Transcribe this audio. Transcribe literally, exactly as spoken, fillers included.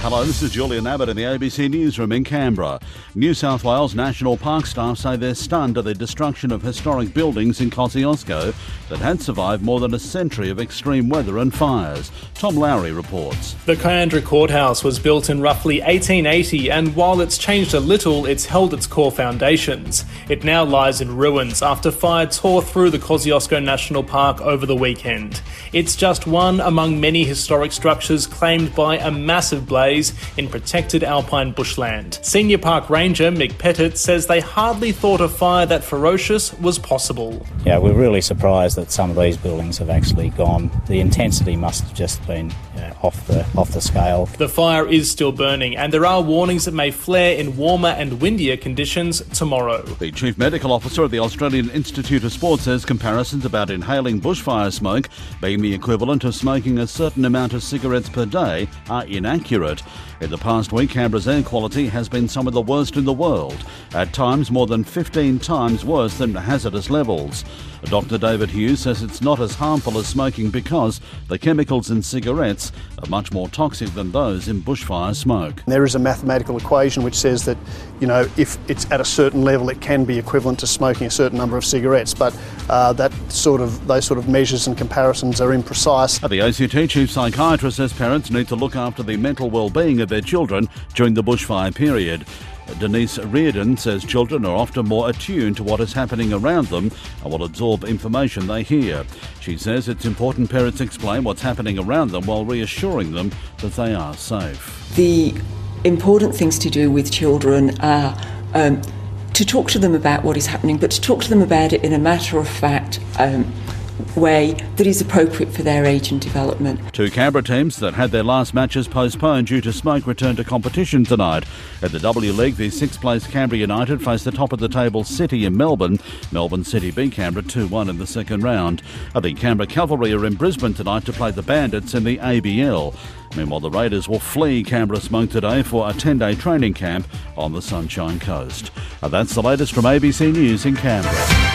Hello, this is Julian Abbott in the A B C Newsroom in Canberra. New South Wales National Park staff say they're stunned at the destruction of historic buildings in Kosciuszko that had survived more than a century of extreme weather and fires. Tom Lowry reports. The Kiandra Courthouse was built in roughly eighteen eighty, and while it's changed a little, it's held its core foundations. It now lies in ruins after fire tore through the Kosciuszko National Park over the weekend. It's just one among many historic structures claimed by a massive blaze in protected alpine bushland. Senior park ranger Mick Pettit says they hardly thought a fire that ferocious was possible. Yeah, we're really surprised that some of these buildings have actually gone. The intensity must have just been you know, off the off the scale. The fire is still burning, and there are warnings it may flare in warmer and windier conditions tomorrow. The Chief Medical Officer of the Australian Institute of Sport says comparisons about inhaling bushfire smoke being the equivalent of smoking a certain amount of cigarettes per day are inaccurate. In the past week, Canberra's air quality has been some of the worst in the world, at times more than fifteen times worse than hazardous levels. Doctor David Hughes says it's not as harmful as smoking because the chemicals in cigarettes are much more toxic than those in bushfire smoke. There is a mathematical equation which says that, you know, if it's at a certain level, it can be equivalent to smoking a certain number of cigarettes, but uh, that sort of those sort of measures and comparisons are imprecise. The O C T chief psychiatrist says parents need to look after the mental well-being of their children during the bushfire period. Denise Reardon says children are often more attuned to what is happening around them and will absorb information they hear. She says it's important parents explain what's happening around them while reassuring them that they are safe. The important things to do with children are um, to talk to them about what is happening, but to talk to them about it in a matter-of-fact um, way that is appropriate for their age and development. Two Canberra teams that had their last matches postponed due to smoke returned to competition tonight. At the W League, the sixth place Canberra United faced the top of the table City in Melbourne. Melbourne City beat Canberra two one in the second round. The Canberra Cavalry are in Brisbane tonight to play the Bandits in the A B L. Meanwhile, the Raiders will flee Canberra smoke today for a ten-day training camp on the Sunshine Coast. And that's the latest from A B C News in Canberra.